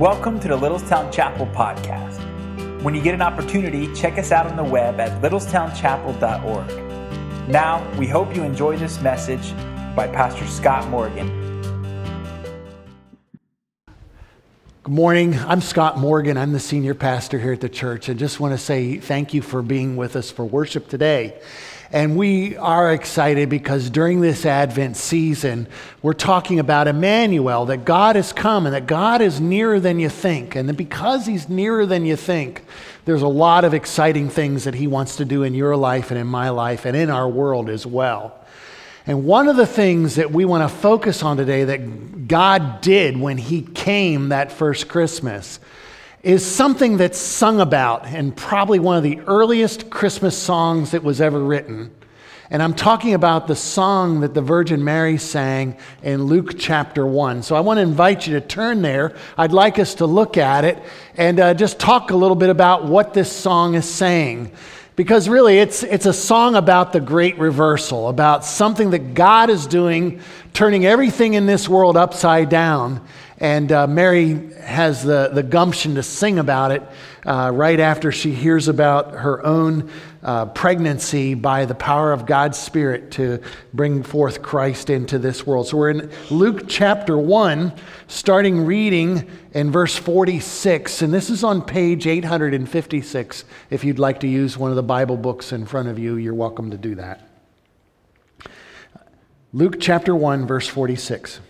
Welcome to the Littlestown Chapel podcast. When you get an opportunity, check us out on the web at littlestownchapel.org. Now, we hope you enjoy this message by Pastor Scott Morgan. Good morning. I'm Scott Morgan. I'm the senior pastor here at the church, and just want to say thank you for being with us for worship today. And we are excited because during this Advent season, we're talking about Emmanuel, that God has come and that God is nearer than you think. And that because he's nearer than you think, there's a lot of exciting things that he wants to do in your life and in my life and in our world as well. And one of the things that we want to focus on today that God did when he came that first Christmas is something that's sung about and probably one of the earliest Christmas songs that was ever written. And I'm talking about the song that the Virgin Mary sang in Luke chapter 1. So I want to invite you to turn there. I'd like us to look at it and just talk a little bit about what this song is saying. Because really, it's a song about the great reversal, about something that God is doing, turning everything in this world upside down. And Mary has the gumption to sing about it right after she hears about her own pregnancy by the power of God's Spirit to bring forth Christ into this world. So we're in Luke chapter 1, starting reading in verse 46, and this is on page 856. If you'd like to use one of the Bible books in front of you, you're welcome to do that. Luke chapter 1, verse 46.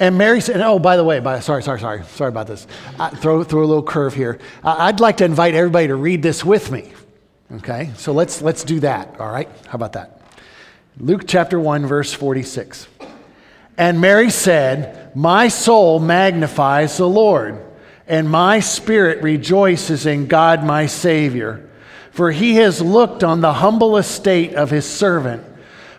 And Mary said, oh, by the way, sorry about this. Throw a little curve here. I'd like to invite everybody to read this with me. Okay, so let's do that, all right? How about that? Luke chapter 1, verse 46. And Mary said, my soul magnifies the Lord, and my spirit rejoices in God my Savior, for he has looked on the humble estate of his servant.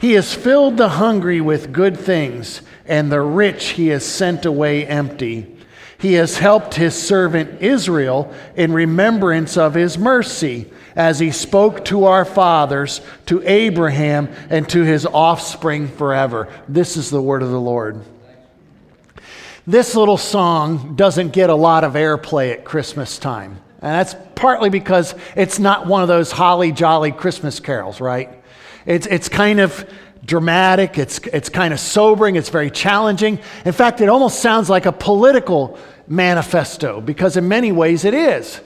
He has filled the hungry with good things, and the rich he has sent away empty. He has helped his servant Israel in remembrance of his mercy, as he spoke to our fathers, to Abraham, and to his offspring forever. This is the word of the Lord. This little song doesn't get a lot of airplay at Christmas time, and that's partly because it's not one of those holly jolly Christmas carols, right? It's kind of dramatic, it's kind of sobering, it's very challenging. In fact, it almost sounds like a political manifesto, because in many ways it is.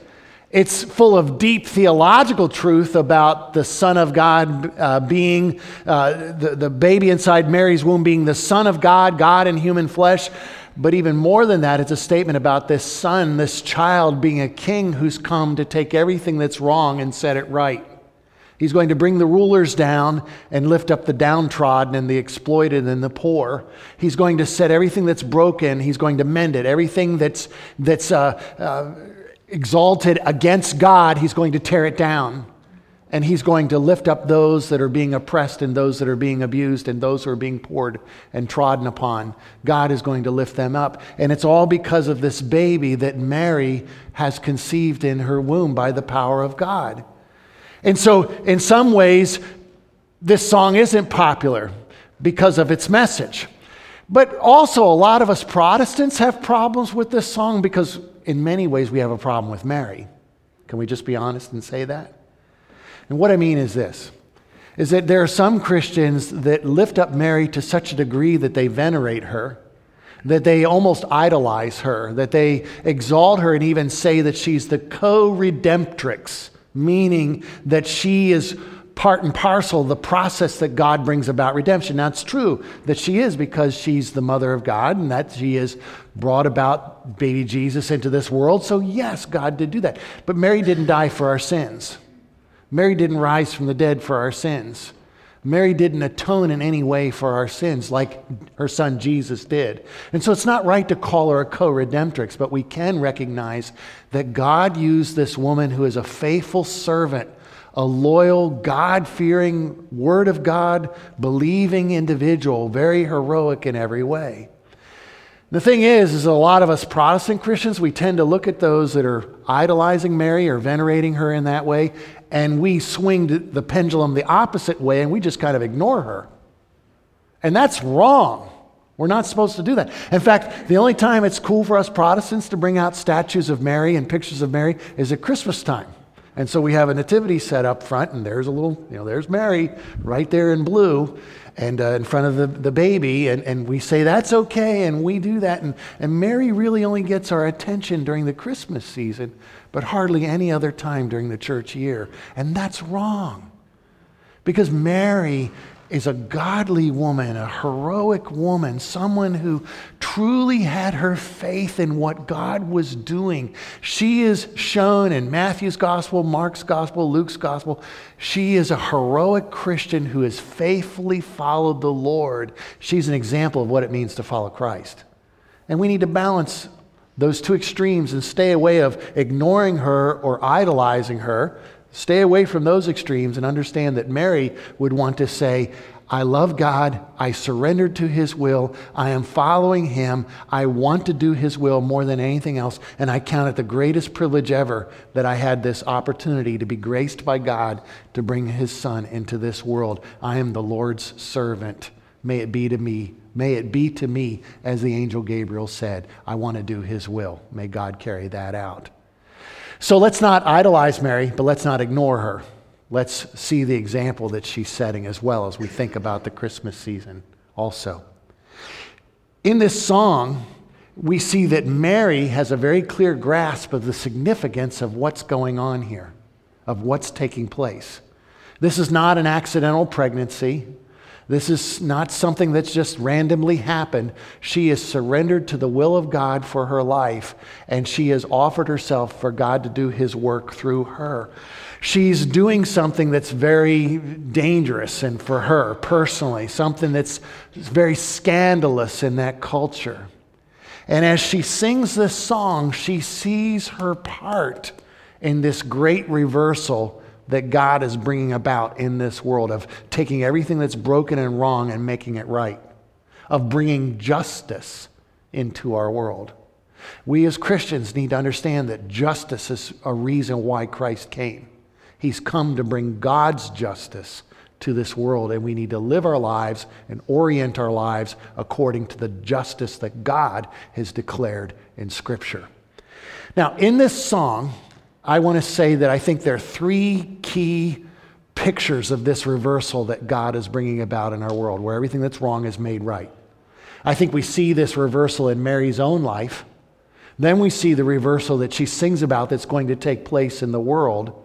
It's full of deep theological truth about the Son of God being, the baby inside Mary's womb being the Son of God, God in human flesh. But even more than that, it's a statement about this son, this child being a king who's come to take everything that's wrong and set it right. He's going to bring the rulers down and lift up the downtrodden and the exploited and the poor. He's going to set everything that's broken, he's going to mend it. Everything that's exalted against God, he's going to tear it down. And he's going to lift up those that are being oppressed and those that are being abused and those who are being poured and trodden upon. God is going to lift them up. And it's all because of this baby that Mary has conceived in her womb by the power of God. And so, in some ways, this song isn't popular because of its message. But also, a lot of us Protestants have problems with this song because, in many ways, we have a problem with Mary. Can we just be honest and say that? And what I mean is this, is that there are some Christians that lift up Mary to such a degree that they venerate her, that they almost idolize her, that they exalt her and even say that she's the co-redemptrix, meaning that she is part and parcel of the process that God brings about redemption. Now, it's true that she is, because she's the mother of God and that she has brought about baby Jesus into this world. So yes, God did do that. But Mary didn't die for our sins. Mary didn't rise from the dead for our sins. Mary didn't atone in any way for our sins like her son Jesus did. And so it's not right to call her a co-redemptrix, but we can recognize that God used this woman who is a faithful servant, a loyal, God-fearing, Word of God, believing individual, very heroic in every way. The thing is a lot of us Protestant Christians, we tend to look at those that are idolizing Mary or venerating her in that way, and we swing the pendulum the opposite way, and we just kind of ignore her. And that's wrong. We're not supposed to do that. In fact, the only time it's cool for us Protestants to bring out statues of Mary and pictures of Mary is at Christmas time. And so we have a nativity set up front, and there's a little, there's Mary right there in blue and in front of the baby, and we say that's okay, and we do that. And Mary really only gets our attention during the Christmas season, but hardly any other time during the church year. And that's wrong, because Mary is a godly woman, a heroic woman, someone who truly had her faith in what God was doing. She is shown in Matthew's gospel, Mark's gospel, Luke's gospel. She is a heroic Christian who has faithfully followed the Lord. She's an example of what it means to follow Christ. And we need to balance those two extremes and stay away from ignoring her or idolizing her. Stay away from those extremes and understand that Mary would want to say, I love God, I surrendered to His will, I am following Him, I want to do His will more than anything else, and I count it the greatest privilege ever that I had this opportunity to be graced by God to bring His Son into this world. I am the Lord's servant. May it be to me, as the angel Gabriel said, I want to do His will. May God carry that out. So let's not idolize Mary, but let's not ignore her. Let's see the example that she's setting as well as we think about the Christmas season also. In this song, we see that Mary has a very clear grasp of the significance of what's going on here, of what's taking place. This is not an accidental pregnancy. This is not something that's just randomly happened. She is surrendered to the will of God for her life, and she has offered herself for God to do His work through her. She's doing something that's very dangerous, and for her personally, something that's very scandalous in that culture. And as she sings this song, she sees her part in this great reversal that God is bringing about in this world, of taking everything that's broken and wrong and making it right, of bringing justice into our world. We as Christians need to understand that justice is a reason why Christ came. He's come to bring God's justice to this world, and we need to live our lives and orient our lives according to the justice that God has declared in Scripture. Now, in this song, I want to say that I think there are three key pictures of this reversal that God is bringing about in our world, where everything that's wrong is made right. I think we see this reversal in Mary's own life. Then we see the reversal that she sings about that's going to take place in the world.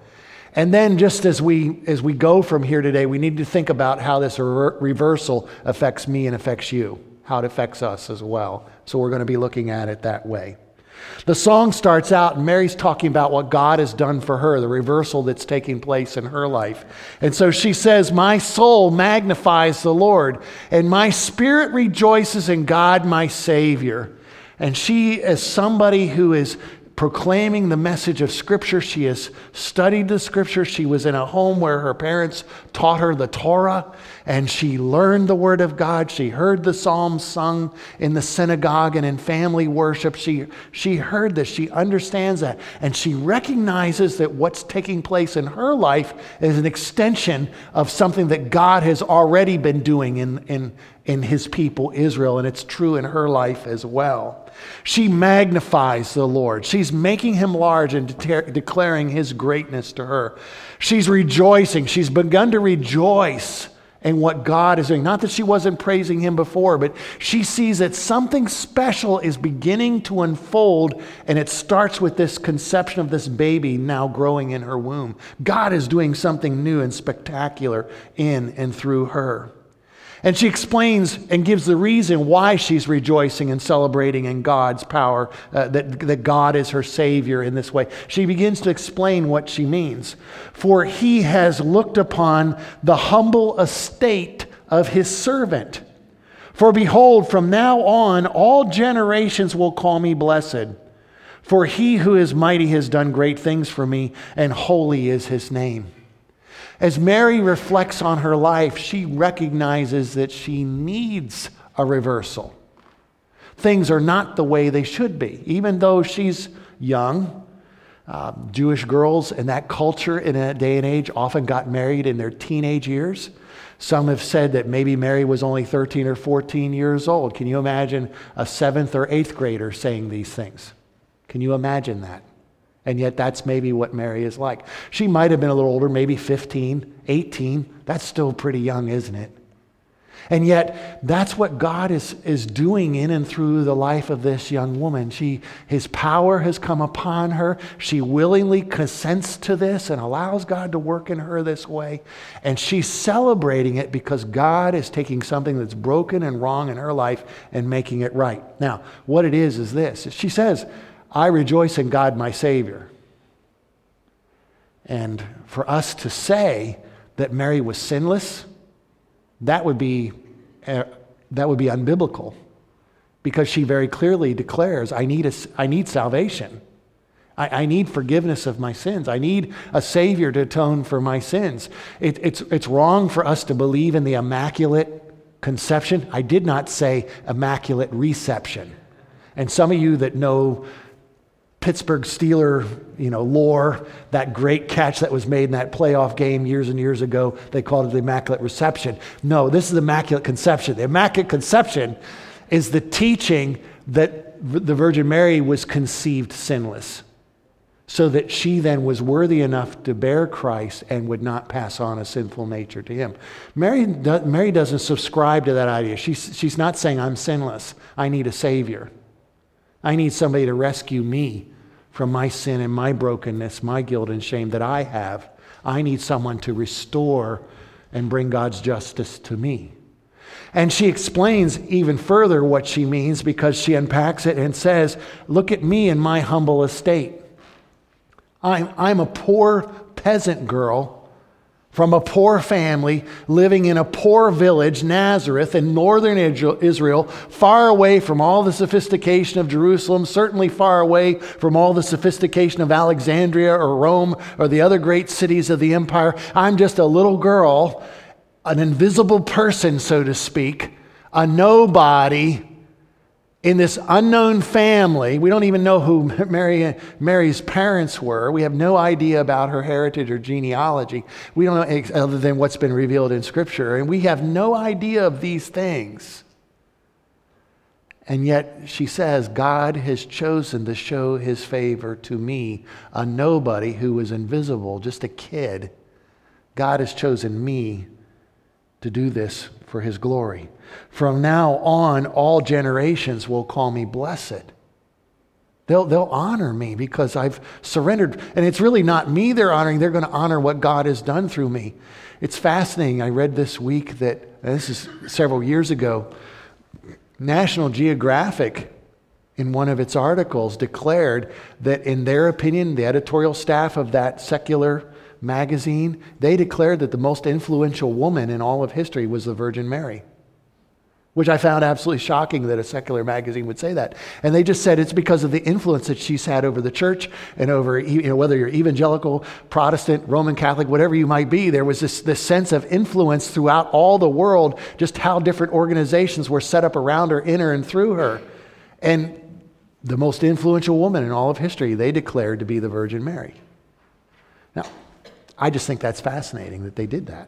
And then just as we go from here today, we need to think about how this reversal affects me and affects you, how it affects us as well. So we're going to be looking at it that way. The song starts out, and Mary's talking about what God has done for her, the reversal that's taking place in her life. And so she says, my soul magnifies the Lord, and my spirit rejoices in God my Savior. And she, as somebody who is proclaiming the message of Scripture, she has studied the Scripture. She was in a home where her parents taught her the Torah, and she learned the Word of God. She heard the Psalms sung in the synagogue and in family worship. She heard this. She understands that, and she recognizes that what's taking place in her life is an extension of something that God has already been doing in His people Israel, and it's true in her life as well. She magnifies the Lord. She's making Him large and declaring His greatness to her. She's rejoicing. She's begun to rejoice in what God is doing. Not that she wasn't praising Him before, but she sees that something special is beginning to unfold, and it starts with this conception of this baby now growing in her womb. God is doing something new and spectacular in and through her. And she explains and gives the reason why she's rejoicing and celebrating in God's power, that God is her Savior in this way. She begins to explain what she means. For he has looked upon the humble estate of his servant. For behold, from now on, all generations will call me blessed. For he who is mighty has done great things for me, and holy is his name. As Mary reflects on her life, she recognizes that she needs a reversal. Things are not the way they should be. Even though she's young, Jewish girls in that culture in that day and age often got married in their teenage years. Some have said that maybe Mary was only 13 or 14 years old. Can you imagine a 7th or 8th grader saying these things? Can you imagine that? And yet that's maybe what Mary is like. She might have been a little older, maybe 15, 18. That's still pretty young, isn't it? And yet that's what God is doing in and through the life of this young woman. His power has come upon her. She willingly consents to this and allows God to work in her this way. And she's celebrating it because God is taking something that's broken and wrong in her life and making it right. Now, what it is this. She says, I rejoice in God my Savior. And for us to say that Mary was sinless, that would be unbiblical, because she very clearly declares, I need salvation. I need forgiveness of my sins. I need a Savior to atone for my sins. It's wrong for us to believe in the Immaculate Conception. I did not say Immaculate Reception. And some of you that know Pittsburgh Steeler, lore, that great catch that was made in that playoff game years and years ago, they called it the Immaculate Reception. No, this is the Immaculate Conception. The Immaculate Conception is the teaching that the Virgin Mary was conceived sinless, so that she then was worthy enough to bear Christ and would not pass on a sinful nature to him. Mary doesn't subscribe to that idea. She's not saying, I'm sinless. I need a Savior. I need somebody to rescue me from my sin and my brokenness, my guilt and shame that I have. I need someone to restore and bring God's justice to me. And she explains even further what she means, because she unpacks it and says, look at me in my humble estate. I'm a poor peasant girl from a poor family living in a poor village, Nazareth, in northern Israel, far away from all the sophistication of Jerusalem, certainly far away from all the sophistication of Alexandria or Rome or the other great cities of the empire. I'm just a little girl, an invisible person, so to speak, a nobody in this unknown family. We don't even know who Mary's parents were. We have no idea about her heritage or genealogy. We don't know, other than what's been revealed in Scripture. And we have no idea of these things. And yet she says, God has chosen to show his favor to me, a nobody who was invisible, just a kid. God has chosen me to do this for his glory. From now on, all generations will call me blessed. They'll honor me because I've surrendered. And it's really not me they're honoring. They're going to honor what God has done through me. It's fascinating. I read this week that, this is several years ago, National Geographic, in one of its articles, declared that in their opinion, the editorial staff of that secular magazine, they declared that the most influential woman in all of history was the Virgin Mary, which I found absolutely shocking that a secular magazine would say that. And they just said it's because of the influence that she's had over the church and over, whether you're evangelical, Protestant, Roman Catholic, whatever you might be, there was this sense of influence throughout all the world, just how different organizations were set up around her, in her, and through her. And the most influential woman in all of history, they declared to be the Virgin Mary. Now, I just think that's fascinating that they did that.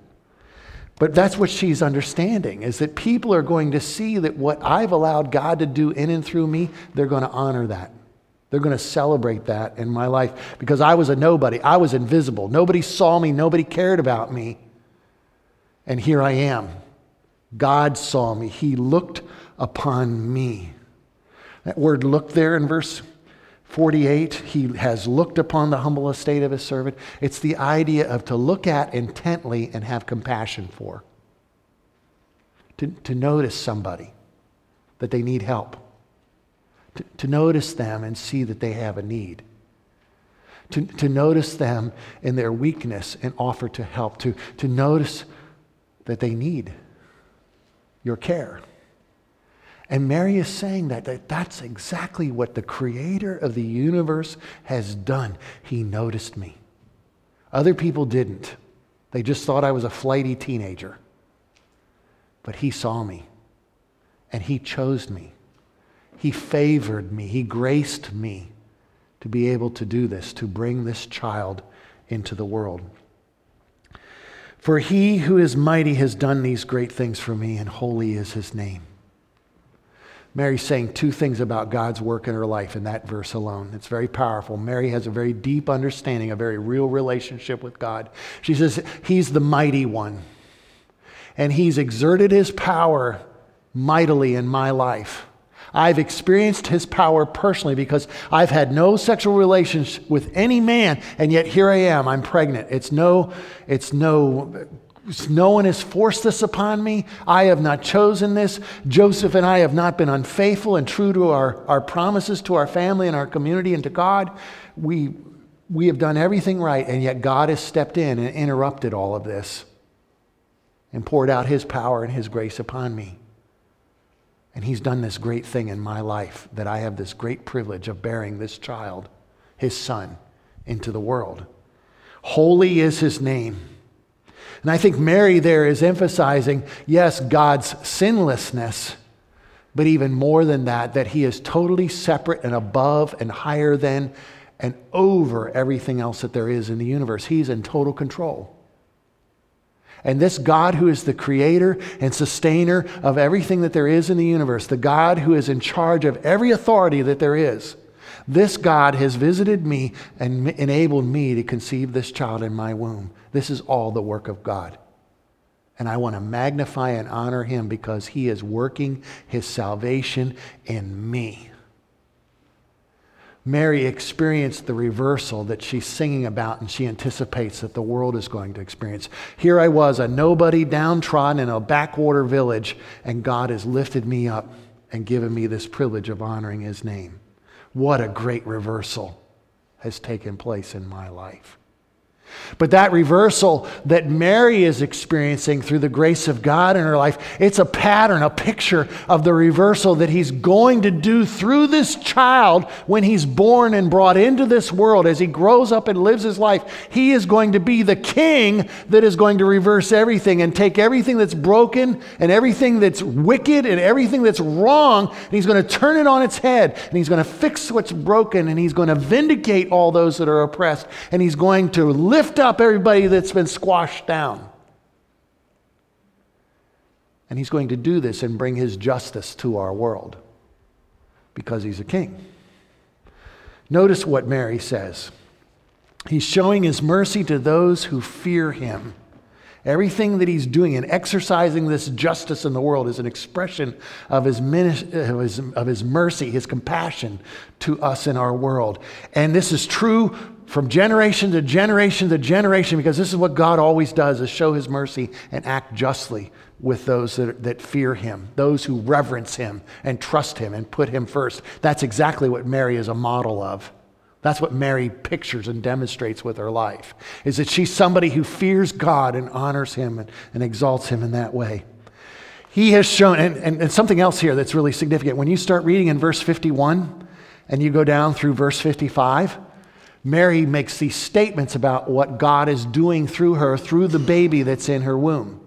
But that's what she's understanding, is that people are going to see that what I've allowed God to do in and through me, they're going to honor that. They're going to celebrate that in my life, because I was a nobody. I was invisible. Nobody saw me. Nobody cared about me. And here I am. God saw me. He looked upon me. That word "look" there in verse 48, he has looked upon the humble estate of his servant. It's the idea of to look at intently and have compassion for. to notice somebody, that they need help, to notice them and see that they have a need, to notice them in their weakness and offer to help, to notice that they need your care. And Mary is saying that that's exactly what the creator of the universe has done. He noticed me. Other people didn't. They just thought I was a flighty teenager. But he saw me, and he chose me. He favored me. He graced me to be able to do this, to bring this child into the world. For he who is mighty has done these great things for me, and holy is his name. Mary's saying two things about God's work in her life in that verse alone. It's very powerful. Mary has a very deep understanding, a very real relationship with God. She says, he's the mighty one, and he's exerted his power mightily in my life. I've experienced his power personally because I've had no sexual relations with any man, and yet here I am, I'm pregnant. No one has forced this upon me. I have not chosen this. Joseph and I have not been unfaithful and true to our promises to our family and our community and to God. We have done everything right, and yet God has stepped in and interrupted all of this and poured out his power and his grace upon me. And he's done this great thing in my life, that I have this great privilege of bearing this child, his son, into the world. Holy is his name. And I think Mary there is emphasizing, yes, God's sinlessness, but even more than that he is totally separate and above and higher than and over everything else that there is in the universe. He's in total control. And this God who is the creator and sustainer of everything that there is in the universe, the God who is in charge of every authority that there is, this God has visited me and enabled me to conceive this child in my womb. This is all the work of God. And I want to magnify and honor him because he is working his salvation in me. Mary experienced the reversal that she's singing about, and she anticipates that the world is going to experience. Here I was, a nobody, downtrodden in a backwater village, and God has lifted me up and given me this privilege of honoring his name. What a great reversal has taken place in my life. But that reversal that Mary is experiencing through the grace of God in her life, it's a pattern, a picture of the reversal that he's going to do through this child when he's born and brought into this world. As he grows up and lives his life, he is going to be the king that is going to reverse everything and take everything that's broken and everything that's wicked and everything that's wrong, and he's going to turn it on its head, and he's going to fix what's broken, and he's going to vindicate all those that are oppressed, and he's going to lift up everybody that's been squashed down. And he's going to do this and bring his justice to our world because he's a king. Notice what Mary says. He's showing his mercy to those who fear him. Everything that he's doing and exercising this justice in the world is an expression of his mercy, his compassion to us in our world. And this is true from generation to generation to generation, because this is what God always does, is show his mercy and act justly with those that fear him, those who reverence him and trust him and put him first. That's exactly what Mary is a model of. That's what Mary pictures and demonstrates with her life, is that she's somebody who fears God and honors him and exalts him in that way. He has shown, and something else here that's really significant. When you start reading in verse 51 and you go down through verse 55, Mary makes these statements about what God is doing through her, through the baby that's in her womb.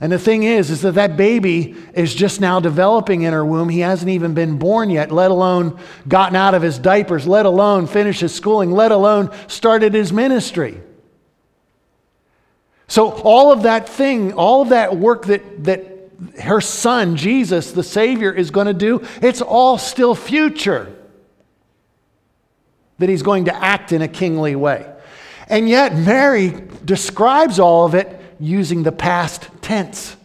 And the thing is that baby is just now developing in her womb. He hasn't even been born yet, let alone gotten out of his diapers, let alone finished his schooling, let alone started his ministry. So all of that work that her son, Jesus, the Savior, is going to do, it's all still future, that he's going to act in a kingly way. And yet Mary describes all of it using the past tense.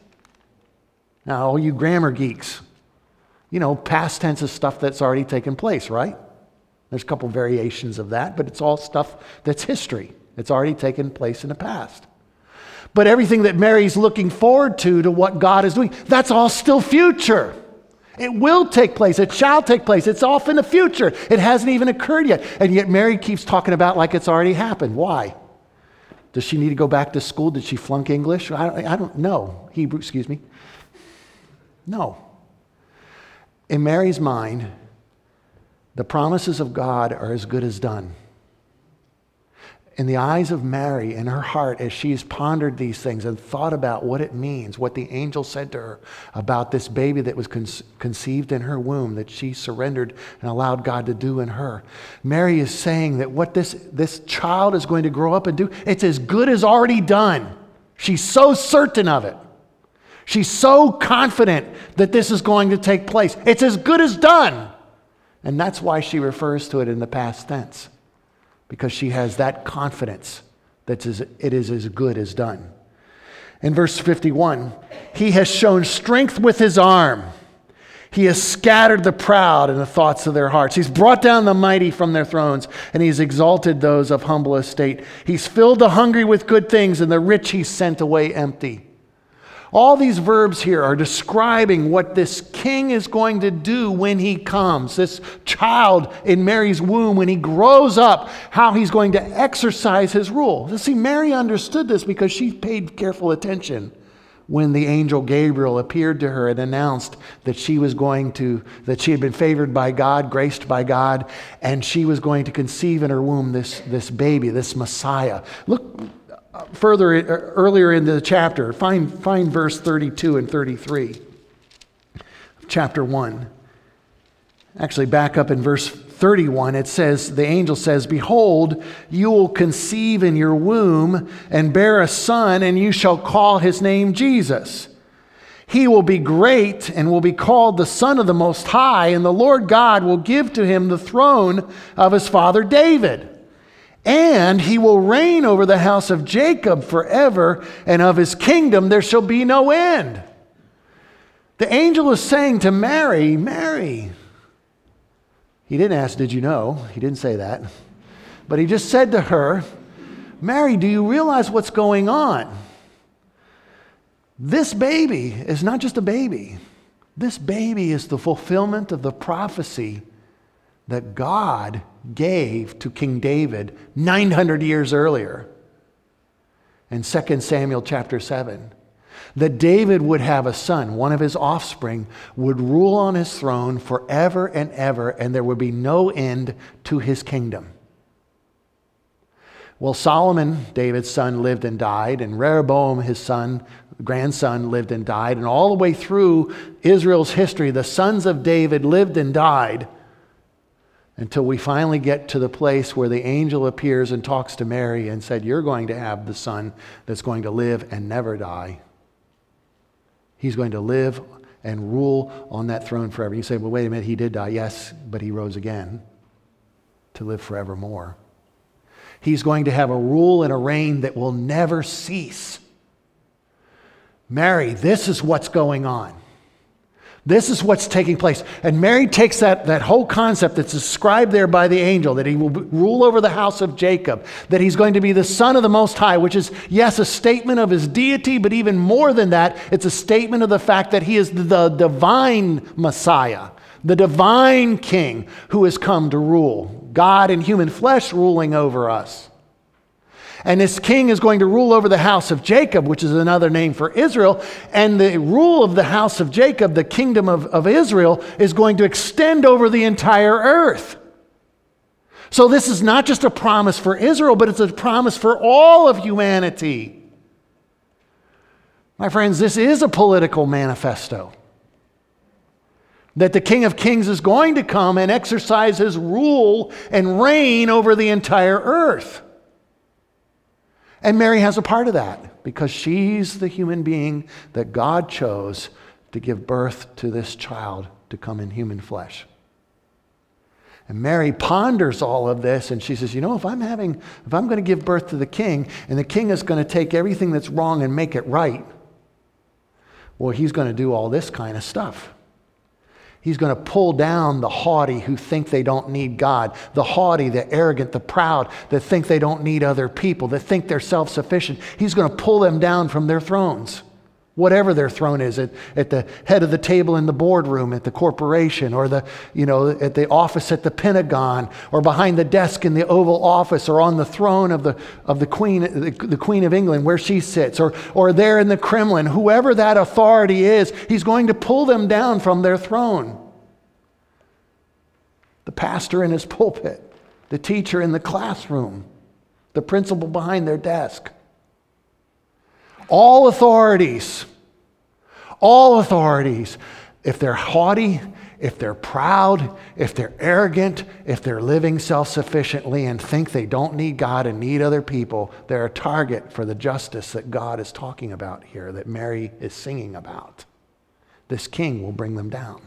Now, all you grammar geeks, you know, past tense is stuff that's already taken place, right? There's a couple variations of that, but it's all stuff that's history. It's already taken place in the past. But everything that Mary's looking forward to what God is doing, that's all still future. It will take place. It shall take place. It's off in the future. It hasn't even occurred yet. And yet Mary keeps talking about like it's already happened. Why? Does she need to go back to school? Did she flunk English? I don't know. Hebrew, excuse me. No. In Mary's mind, the promises of God are as good as done. In the eyes of Mary, in her heart, as she's pondered these things and thought about what it means, what the angel said to her about this baby that was conceived in her womb, that she surrendered and allowed God to do in her, Mary is saying that what this child is going to grow up and do, it's as good as already done. She's so certain of it. She's so confident that this is going to take place. It's as good as done. And that's why she refers to it in the past tense, because she has that confidence that it is as good as done. In verse 51, he has shown strength with his arm. He has scattered the proud in the thoughts of their hearts. He's brought down the mighty from their thrones, and he's exalted those of humble estate. He's filled the hungry with good things, and the rich he sent away empty. All these verbs here are describing what this king is going to do when he comes, this child in Mary's womb, when he grows up, how he's going to exercise his rule. See, Mary understood this because she paid careful attention when the angel Gabriel appeared to her and announced that she had been favored by God, graced by God, and she was going to conceive in her womb this baby, this Messiah. Look further, earlier in the chapter, find verse 32 and 33 of chapter 1. Actually, back up in verse 31, it says, the angel says, "Behold, you will conceive in your womb and bear a son, and you shall call his name Jesus. He will be great and will be called the Son of the Most High, and the Lord God will give to him the throne of his father David. And he will reign over the house of Jacob forever, and of his kingdom there shall be no end." The angel is saying to Mary, Mary, he didn't ask, did you know? He didn't say that. But he just said to her, Mary, do you realize what's going on? This baby is not just a baby. This baby is the fulfillment of the prophecy that God gave to King David 900 years earlier in 2 Samuel chapter 7, that David would have a son, one of his offspring, would rule on his throne forever and ever, and there would be no end to his kingdom. Well, Solomon, David's son, lived and died, and Rehoboam, his son, grandson, lived and died, and all the way through Israel's history, the sons of David lived and died, until we finally get to the place where the angel appears and talks to Mary and said, you're going to have the son that's going to live and never die. He's going to live and rule on that throne forever. You say, well, wait a minute, he did die. Yes, but he rose again to live forevermore. He's going to have a rule and a reign that will never cease. Mary, this is what's going on. This is what's taking place. And Mary takes that whole concept that's described there by the angel, that he will rule over the house of Jacob, that he's going to be the Son of the Most High, which is, yes, a statement of his deity, but even more than that, it's a statement of the fact that he is the divine Messiah, the divine King who has come to rule, God in human flesh ruling over us. And this king is going to rule over the house of Jacob, which is another name for Israel. And the rule of the house of Jacob, the kingdom of Israel, is going to extend over the entire earth. So this is not just a promise for Israel, but it's a promise for all of humanity. My friends, this is a political manifesto. That the King of Kings is going to come and exercise his rule and reign over the entire earth. And Mary has a part of that because she's the human being that God chose to give birth to this child to come in human flesh. And Mary ponders all of this and she says, you know, if I'm going to give birth to the king and the king is going to take everything that's wrong and make it right, well, he's going to do all this kind of stuff. He's going to pull down the haughty who think they don't need God, the haughty, the arrogant, the proud, that think they don't need other people, that think they're self-sufficient. He's going to pull them down from their thrones, whatever their throne is, at the head of the table in the boardroom, at the corporation, or the, you know, at the office at the Pentagon, or behind the desk in the Oval Office, or on the throne of the Queen of England where she sits, or there in the Kremlin. Whoever that authority is, he's going to pull them down from their throne. The pastor in his pulpit, the teacher in the classroom, the principal behind their desk. All authorities, if they're haughty, if they're proud, if they're arrogant, if they're living self-sufficiently and think they don't need God and need other people, they're a target for the justice that God is talking about here, that Mary is singing about. This king will bring them down.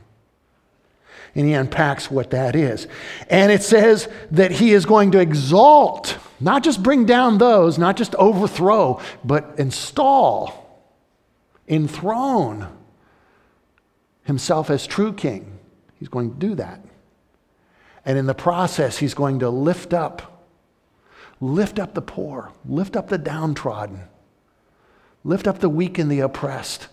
And he unpacks what that is. And it says that he is going to exalt, not just bring down those, not just overthrow, but install, enthrone himself as true king. He's going to do that. And in the process, he's going to lift up the poor, lift up the downtrodden, lift up the weak and the oppressed.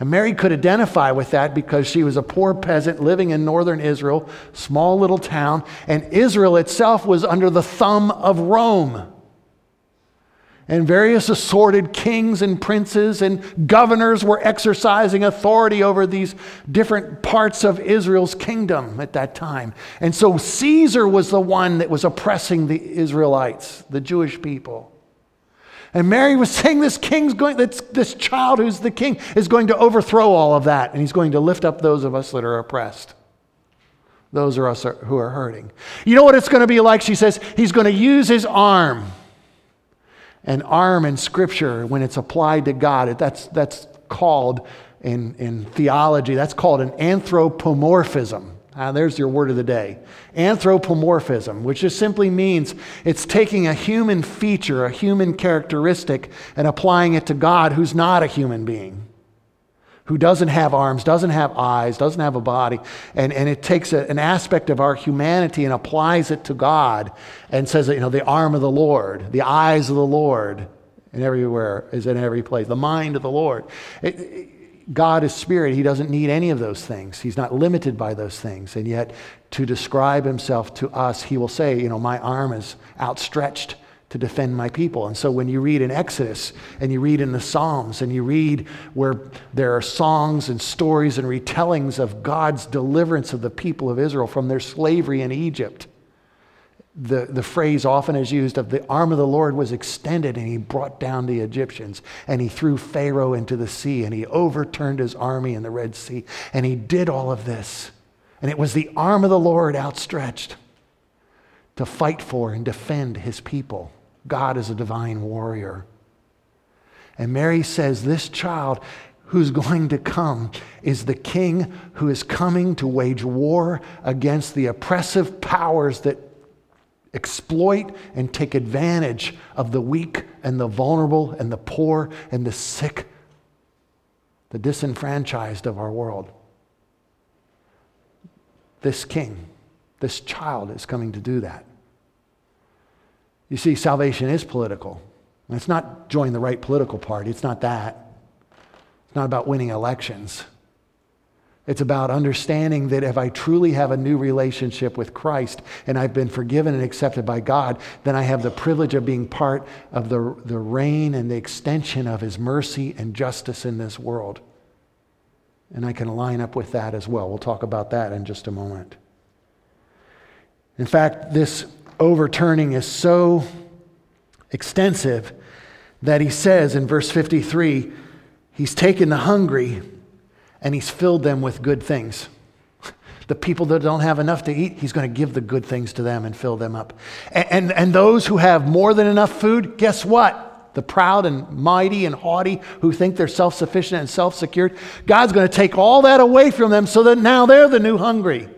And Mary could identify with that because she was a poor peasant living in northern Israel, small little town, and Israel itself was under the thumb of Rome. And various assorted kings and princes and governors were exercising authority over these different parts of Israel's kingdom at that time. And so Caesar was the one that was oppressing the Israelites, the Jewish people. And Mary was saying this child who's the king is going to overthrow all of that, and he's going to lift up those of us that are oppressed, those of us who are hurting. You know what it's going to be like? She says he's going to use his arm. An arm in Scripture, when it's applied to God, that's called in theology, that's called an anthropomorphism. There's your word of the day. Anthropomorphism, which just simply means it's taking a human feature, a human characteristic, and applying it to God, who's not a human being, who doesn't have arms, doesn't have eyes, doesn't have a body. And it takes an aspect of our humanity and applies it to God and says that, the arm of the Lord, the eyes of the Lord, and everywhere is in every place, the mind of the Lord. God is spirit. He doesn't need any of those things. He's not limited by those things. And yet, to describe himself to us, he will say, my arm is outstretched to defend my people. And so when you read in Exodus and you read in the Psalms and you read where there are songs and stories and retellings of God's deliverance of the people of Israel from their slavery in Egypt, the phrase often is used of the arm of the Lord was extended and he brought down the Egyptians and he threw Pharaoh into the sea and he overturned his army in the Red Sea and he did all of this. And it was the arm of the Lord outstretched to fight for and defend his people. God is a divine warrior. And Mary says this child who's going to come is the king who is coming to wage war against the oppressive powers that exploit and take advantage of the weak and the vulnerable and the poor and the sick, the disenfranchised of our world. This king, this child is coming to do that. You see, salvation is political. And it's not join the right political party. It's not that. It's not about winning elections. It's about understanding that if I truly have a new relationship with Christ and I've been forgiven and accepted by God, then I have the privilege of being part of the reign and the extension of his mercy and justice in this world. And I can line up with that as well. We'll talk about that in just a moment. In fact, this overturning is so extensive that he says in verse 53, he's taken the hungry and he's filled them with good things. The people that don't have enough to eat, he's going to give the good things to them and fill them up. And those who have more than enough food, guess what? The proud and mighty and haughty who think they're self-sufficient and self-secured, God's going to take all that away from them so that now they're the new hungry.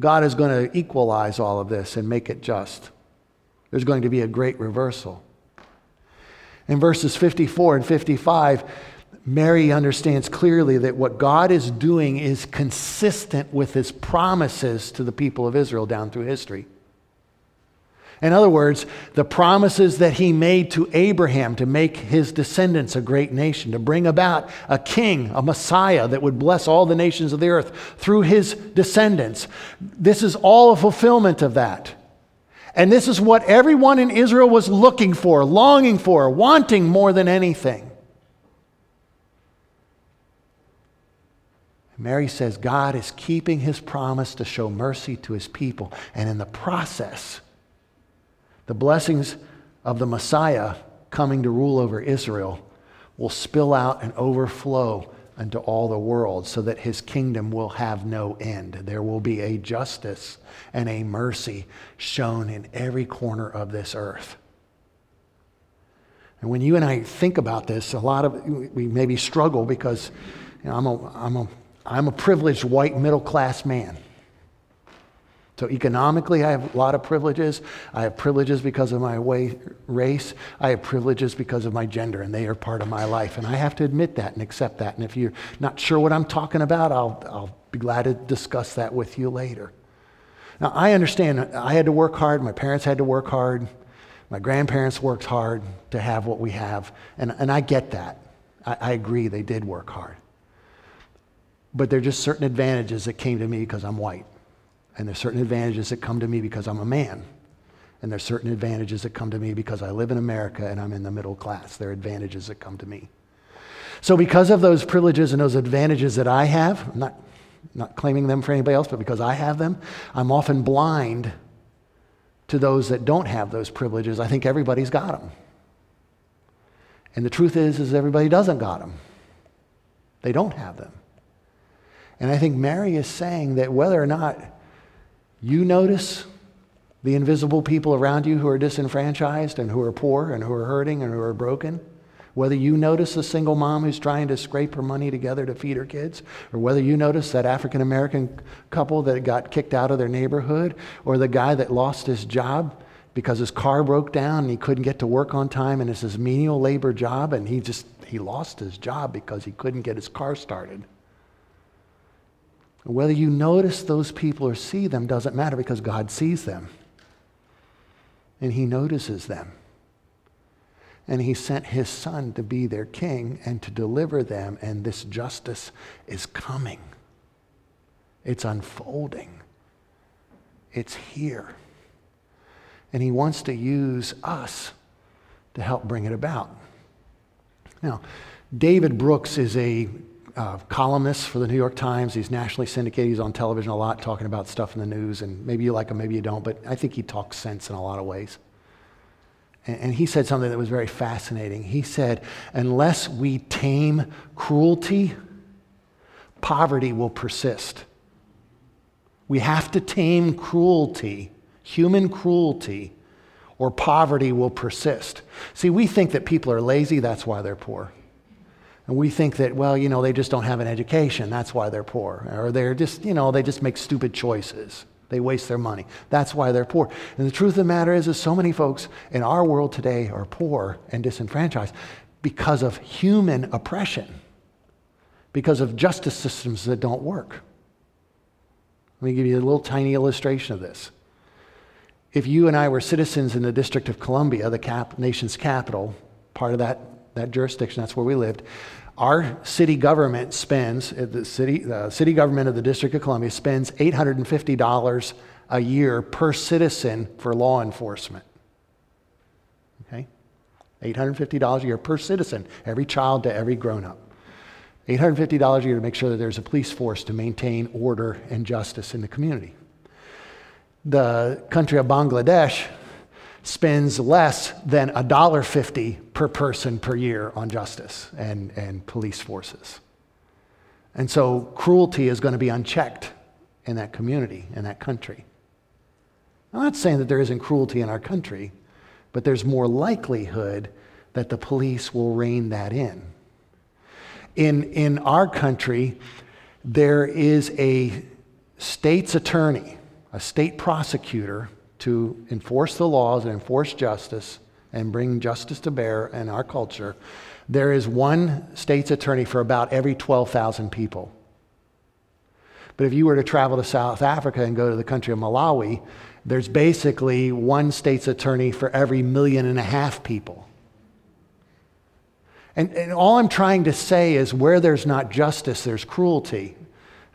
God is going to equalize all of this and make it just. There's going to be a great reversal. In verses 54 and 55, Mary understands clearly that what God is doing is consistent with his promises to the people of Israel down through history. In other words, the promises that he made to Abraham to make his descendants a great nation, to bring about a king, a Messiah that would bless all the nations of the earth through his descendants. This is all a fulfillment of that. And this is what everyone in Israel was looking for, longing for, wanting more than anything. Mary says God is keeping his promise to show mercy to his people. And in the process, the blessings of the Messiah coming to rule over Israel will spill out and overflow unto all the world so that his kingdom will have no end. There will be a justice and a mercy shown in every corner of this earth. And when you and I think about this, a lot of we maybe struggle because I'm a privileged white middle-class man. So economically, I have a lot of privileges. I have privileges because of my race. I have privileges because of my gender, and they are part of my life. And I have to admit that and accept that. And if you're not sure what I'm talking about, I'll be glad to discuss that with you later. Now, I understand I had to work hard. My parents had to work hard. My grandparents worked hard to have what we have. And I get that. I agree they did work hard. But there are just certain advantages that came to me because I'm white. And there's certain advantages that come to me because I'm a man. And there's certain advantages that come to me because I live in America and I'm in the middle class. There are advantages that come to me. So because of those privileges and those advantages that I have, I'm not claiming them for anybody else, but because I have them, I'm often blind to those that don't have those privileges. I think everybody's got them. And the truth is everybody doesn't got them. They don't have them. And I think Mary is saying that whether or not you notice the invisible people around you who are disenfranchised and who are poor and who are hurting and who are broken, whether you notice a single mom who's trying to scrape her money together to feed her kids, or whether you notice that African-American couple that got kicked out of their neighborhood, or the guy that lost his job because his car broke down and he couldn't get to work on time and it's his menial labor job and he lost his job because he couldn't get his car started. Whether you notice those people or see them doesn't matter because God sees them. And he notices them. And he sent his son to be their king and to deliver them. And this justice is coming. It's unfolding. It's here. And he wants to use us to help bring it about. Now, David Brooks is a columnist for the New York Times. He's nationally syndicated. He's on television a lot talking about stuff in the news, and maybe you like him, maybe you don't, but I think he talks sense in a lot of ways. And he said something that was very fascinating. He said, unless we tame cruelty, poverty will persist. We have to tame cruelty, human cruelty, or poverty will persist. See, we think that people are lazy, that's why they're poor. And we think that, well, you know, they just don't have an education. That's why they're poor. Or they're just, you know, they just make stupid choices. They waste their money. That's why they're poor. And the truth of the matter is so many folks in our world today are poor and disenfranchised because of human oppression, because of justice systems that don't work. Let me give you a little tiny illustration of this. If you and I were citizens in the District of Columbia, the nation's capital, part of that jurisdiction, that's where we lived. Our city government spends, the city government of the District of Columbia spends $850 a year per citizen for law enforcement. Okay? $850 a year per citizen, every child to every grown-up. $850 a year to make sure that there's a police force to maintain order and justice in the community. The country of Bangladesh spends less than $1.50 per person per year on justice and police forces. And so cruelty is going to be unchecked in that community, in that country. I'm not saying that there isn't cruelty in our country, but there's more likelihood that the police will rein that in. In our country, there is a state's attorney, a state prosecutor, to enforce the laws and enforce justice and bring justice to bear in our culture, there is one state's attorney for about every 12,000 people. But if you were to travel to South Africa and go to the country of Malawi, there's basically one state's attorney for every 1.5 million people. And all I'm trying to say is where there's not justice, there's cruelty.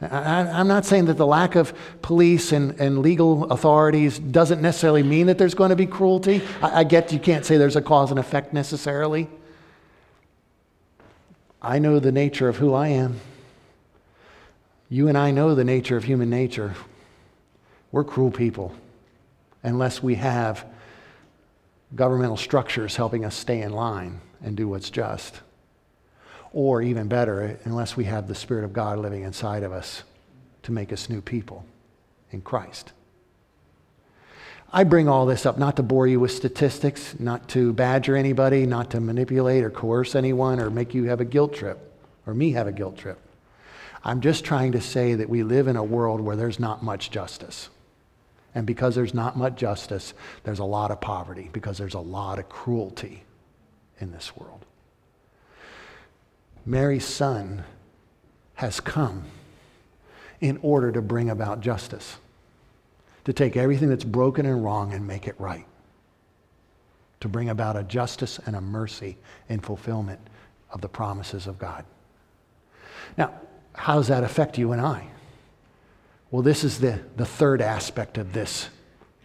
I'm not saying that the lack of police and legal authorities doesn't necessarily mean that there's going to be cruelty. I get you can't say there's a cause and effect necessarily. I know the nature of who I am. You and I know the nature of human nature. We're cruel people unless we have governmental structures helping us stay in line and do what's just. Or even better, unless we have the Spirit of God living inside of us to make us new people in Christ. I bring all this up not to bore you with statistics, not to badger anybody, not to manipulate or coerce anyone or make you have a guilt trip or me have a guilt trip. I'm just trying to say that we live in a world where there's not much justice. And because there's not much justice, there's a lot of poverty, because there's a lot of cruelty in this world. Mary's son has come in order to bring about justice, to take everything that's broken and wrong and make it right, to bring about a justice and a mercy in fulfillment of the promises of God. Now, how does that affect you and I? Well, this is the third aspect of this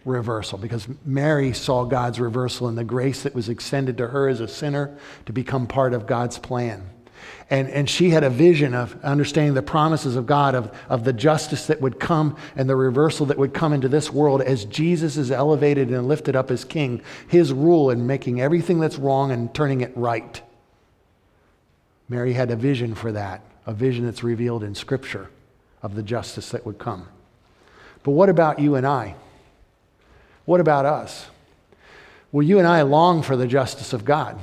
reversal, because Mary saw God's reversal in the grace that was extended to her as a sinner to become part of God's plan. And she had a vision of understanding the promises of God, of the justice that would come and the reversal that would come into this world as Jesus is elevated and lifted up as king, his rule in making everything that's wrong and turning it right. Mary had a vision for that, a vision that's revealed in Scripture of the justice that would come. But what about you and I? What about us? Well, you and I long for the justice of God.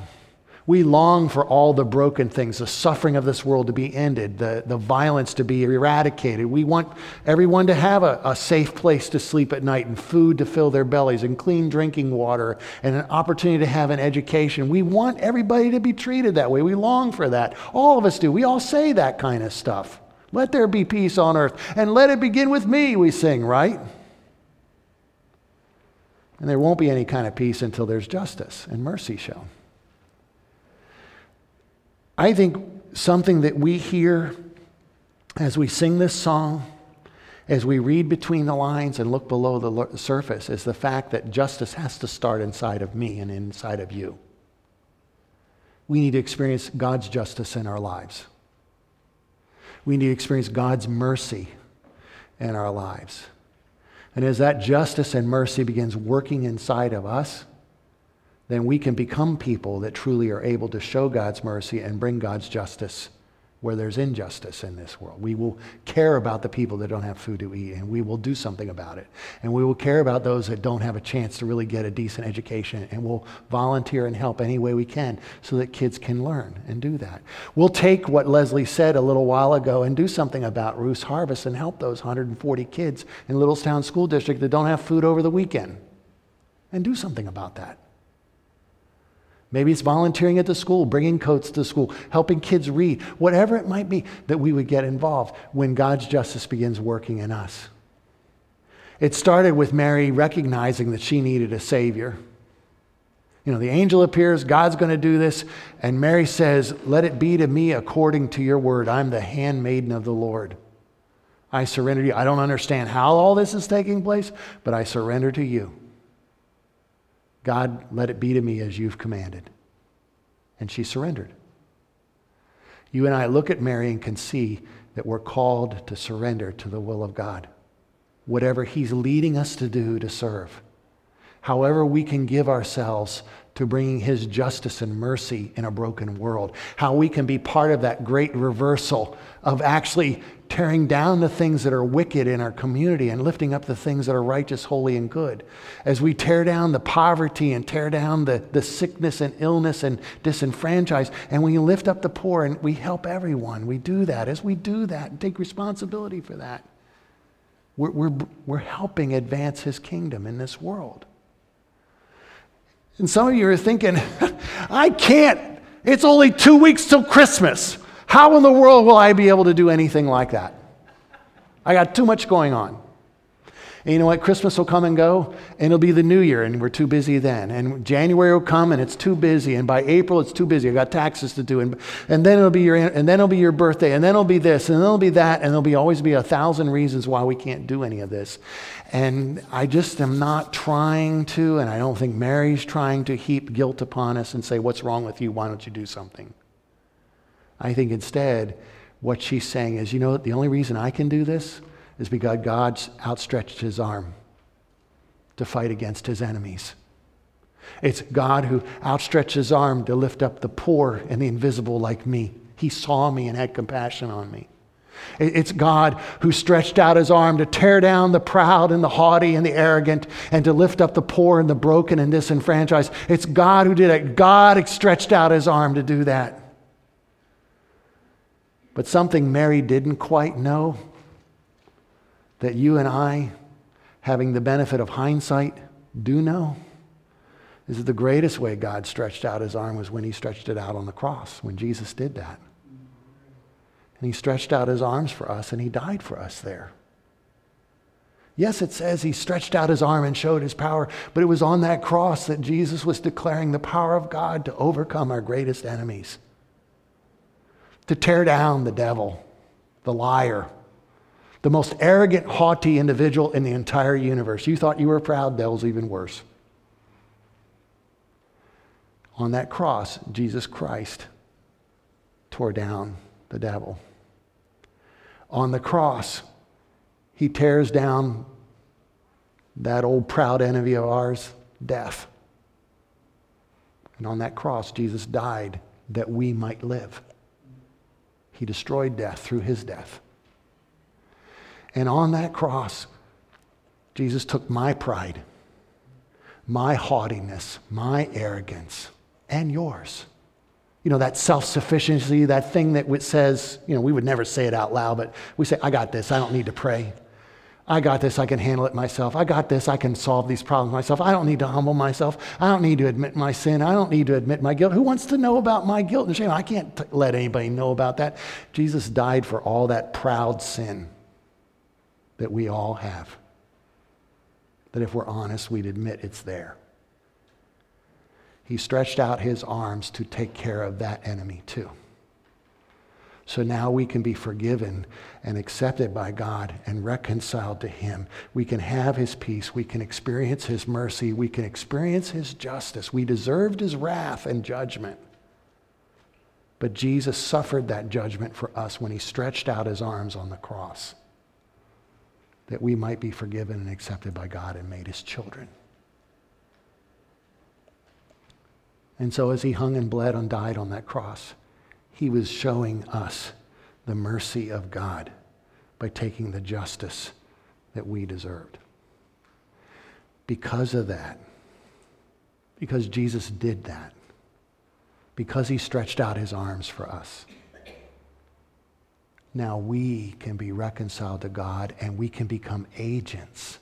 We long for all the broken things, the suffering of this world to be ended, the violence to be eradicated. We want everyone to have a safe place to sleep at night and food to fill their bellies and clean drinking water and an opportunity to have an education. We want everybody to be treated that way. We long for that. All of us do. We all say that kind of stuff. Let there be peace on earth and let it begin with me, we sing, right? And there won't be any kind of peace until there's justice and mercy shown. I think something that we hear as we sing this song, as we read between the lines and look below the surface, is the fact that justice has to start inside of me and inside of you. We need to experience God's justice in our lives. We need to experience God's mercy in our lives. And as that justice and mercy begins working inside of us, then we can become people that truly are able to show God's mercy and bring God's justice where there's injustice in this world. We will care about the people that don't have food to eat, and we will do something about it. And we will care about those that don't have a chance to really get a decent education, and we'll volunteer and help any way we can so that kids can learn and do that. We'll take what Leslie said a little while ago and do something about Ruth's Harvest and help those 140 kids in Littlestown School District that don't have food over the weekend and do something about that. Maybe it's volunteering at the school, bringing coats to school, helping kids read, whatever it might be that we would get involved when God's justice begins working in us. It started with Mary recognizing that she needed a Savior. You know, the angel appears, God's going to do this, and Mary says, "Let it be to me according to your word. I'm the handmaiden of the Lord. I surrender to you. I don't understand how all this is taking place, but I surrender to you. God, let it be to me as you've commanded." And she surrendered. You and I look at Mary and can see that we're called to surrender to the will of God. Whatever he's leading us to do to serve. However we can give ourselves to bringing his justice and mercy in a broken world. How we can be part of that great reversal of actually tearing down the things that are wicked in our community and lifting up the things that are righteous, holy, and good. As we tear down the poverty and tear down the sickness and illness and disenfranchise, and we lift up the poor and we help everyone. We do that. As we do that, take responsibility for that. We're helping advance his kingdom in this world. And some of you are thinking, I can't. It's only 2 weeks till Christmas. How in the world will I be able to do anything like that? I got too much going on. And you know what? Christmas will come and go, and it'll be the new year, and we're too busy then. And January will come, and it's too busy. And by April, it's too busy. I got taxes to do, and then it'll be your birthday, and then it'll be this, and then it'll be that, and there'll be always be 1,000 reasons why we can't do any of this. And I just am not trying to, and I don't think Mary's trying to heap guilt upon us and say, "What's wrong with you? Why don't you do something?" I think instead, what she's saying is, you know, the only reason I can do this is because God outstretched his arm to fight against his enemies. It's God who outstretched his arm to lift up the poor and the invisible like me. He saw me and had compassion on me. It's God who stretched out his arm to tear down the proud and the haughty and the arrogant and to lift up the poor and the broken and disenfranchised. It's God who did it. God stretched out his arm to do that. But something Mary didn't quite know, that you and I, having the benefit of hindsight, do know, is that the greatest way God stretched out his arm was when he stretched it out on the cross, when Jesus did that. And he stretched out his arms for us, and he died for us there. Yes, it says he stretched out his arm and showed his power, but it was on that cross that Jesus was declaring the power of God to overcome our greatest enemies, to tear down the devil, the liar, the most arrogant, haughty individual in the entire universe. You thought you were proud, devil's even worse. On that cross, Jesus Christ tore down the devil. On the cross, he tears down that old proud enemy of ours, death. And on that cross, Jesus died that we might live. He destroyed death through his death. And on that cross, Jesus took my pride, my haughtiness, my arrogance, and yours. You know, that self-sufficiency, that thing that says, you know, we would never say it out loud, but we say, I got this, I don't need to pray. I got this, I can handle it myself. I got this, I can solve these problems myself. I don't need to humble myself. I don't need to admit my sin. I don't need to admit my guilt. Who wants to know about my guilt and shame? I can't let anybody know about that. Jesus died for all that proud sin that we all have, that if we're honest, we'd admit it's there. He stretched out his arms to take care of that enemy too. So now we can be forgiven and accepted by God and reconciled to him. We can have his peace. We can experience his mercy. We can experience his justice. We deserved his wrath and judgment. But Jesus suffered that judgment for us when he stretched out his arms on the cross, that we might be forgiven and accepted by God and made his children. And so as he hung and bled and died on that cross, he was showing us the mercy of God by taking the justice that we deserved. Because of that, because Jesus did that, because he stretched out his arms for us, now we can be reconciled to God, and we can become agents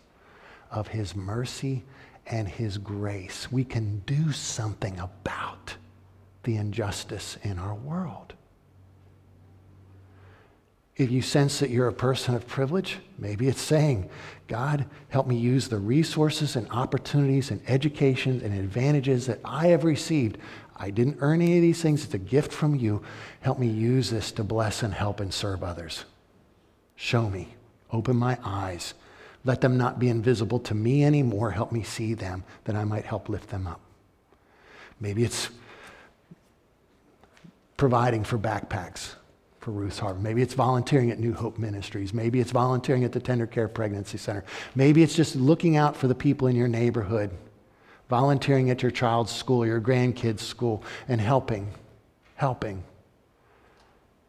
of his mercy and his grace. We can do something about the injustice in our world. If you sense that you're a person of privilege, maybe it's saying, God, help me use the resources and opportunities and education and advantages that I have received. I didn't earn any of these things. It's a gift from you. Help me use this to bless and help and serve others. Show me. Open my eyes. Let them not be invisible to me anymore. Help me see them, that I might help lift them up. Maybe it's providing for backpacks for Ruth's Harbor. Maybe it's volunteering at New Hope Ministries. Maybe it's volunteering at the Tender Care Pregnancy Center. Maybe it's just looking out for the people in your neighborhood, volunteering at your child's school, your grandkid's school, and helping.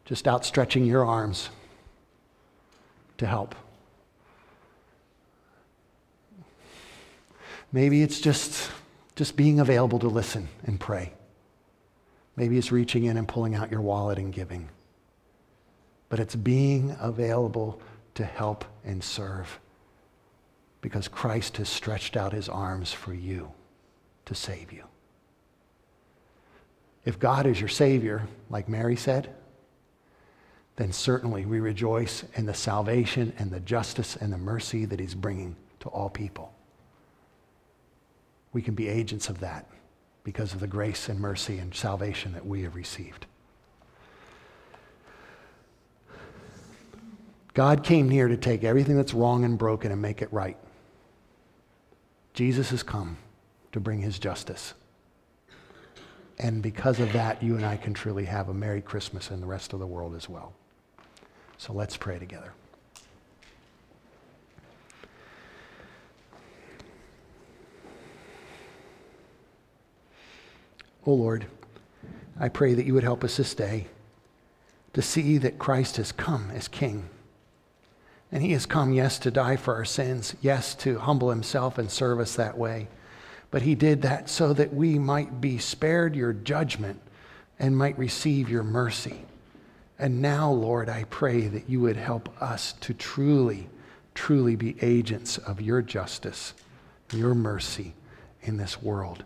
Just outstretching your arms to help. Maybe it's just being available to listen and pray. Maybe it's reaching in and pulling out your wallet and giving. But it's being available to help and serve, because Christ has stretched out his arms for you, to save you. If God is your Savior, like Mary said, then certainly we rejoice in the salvation and the justice and the mercy that he's bringing to all people. We can be agents of that because of the grace and mercy and salvation that we have received. God came near to take everything that's wrong and broken and make it right. Jesus has come to bring his justice. And because of that, you and I can truly have a Merry Christmas and the rest of the world as well. So let's pray together. Oh Lord, I pray that you would help us this day to see that Christ has come as King. And he has come, yes, to die for our sins, yes, to humble himself and serve us that way. But he did that so that we might be spared your judgment and might receive your mercy. And now, Lord, I pray that you would help us to truly, truly be agents of your justice, your mercy in this world.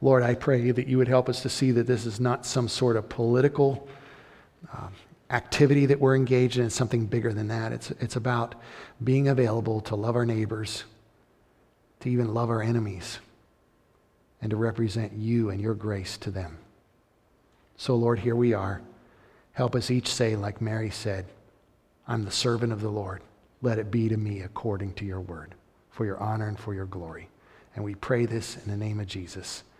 Lord, I pray that you would help us to see that this is not some sort of political activity that we're engaged in. It's something bigger than that. It's about being available to love our neighbors, to even love our enemies, and to represent you and your grace to them. So, Lord, here we are. Help us each say, like Mary said, I'm the servant of the Lord. Let it be to me according to your word, for your honor and for your glory. And we pray this in the name of Jesus.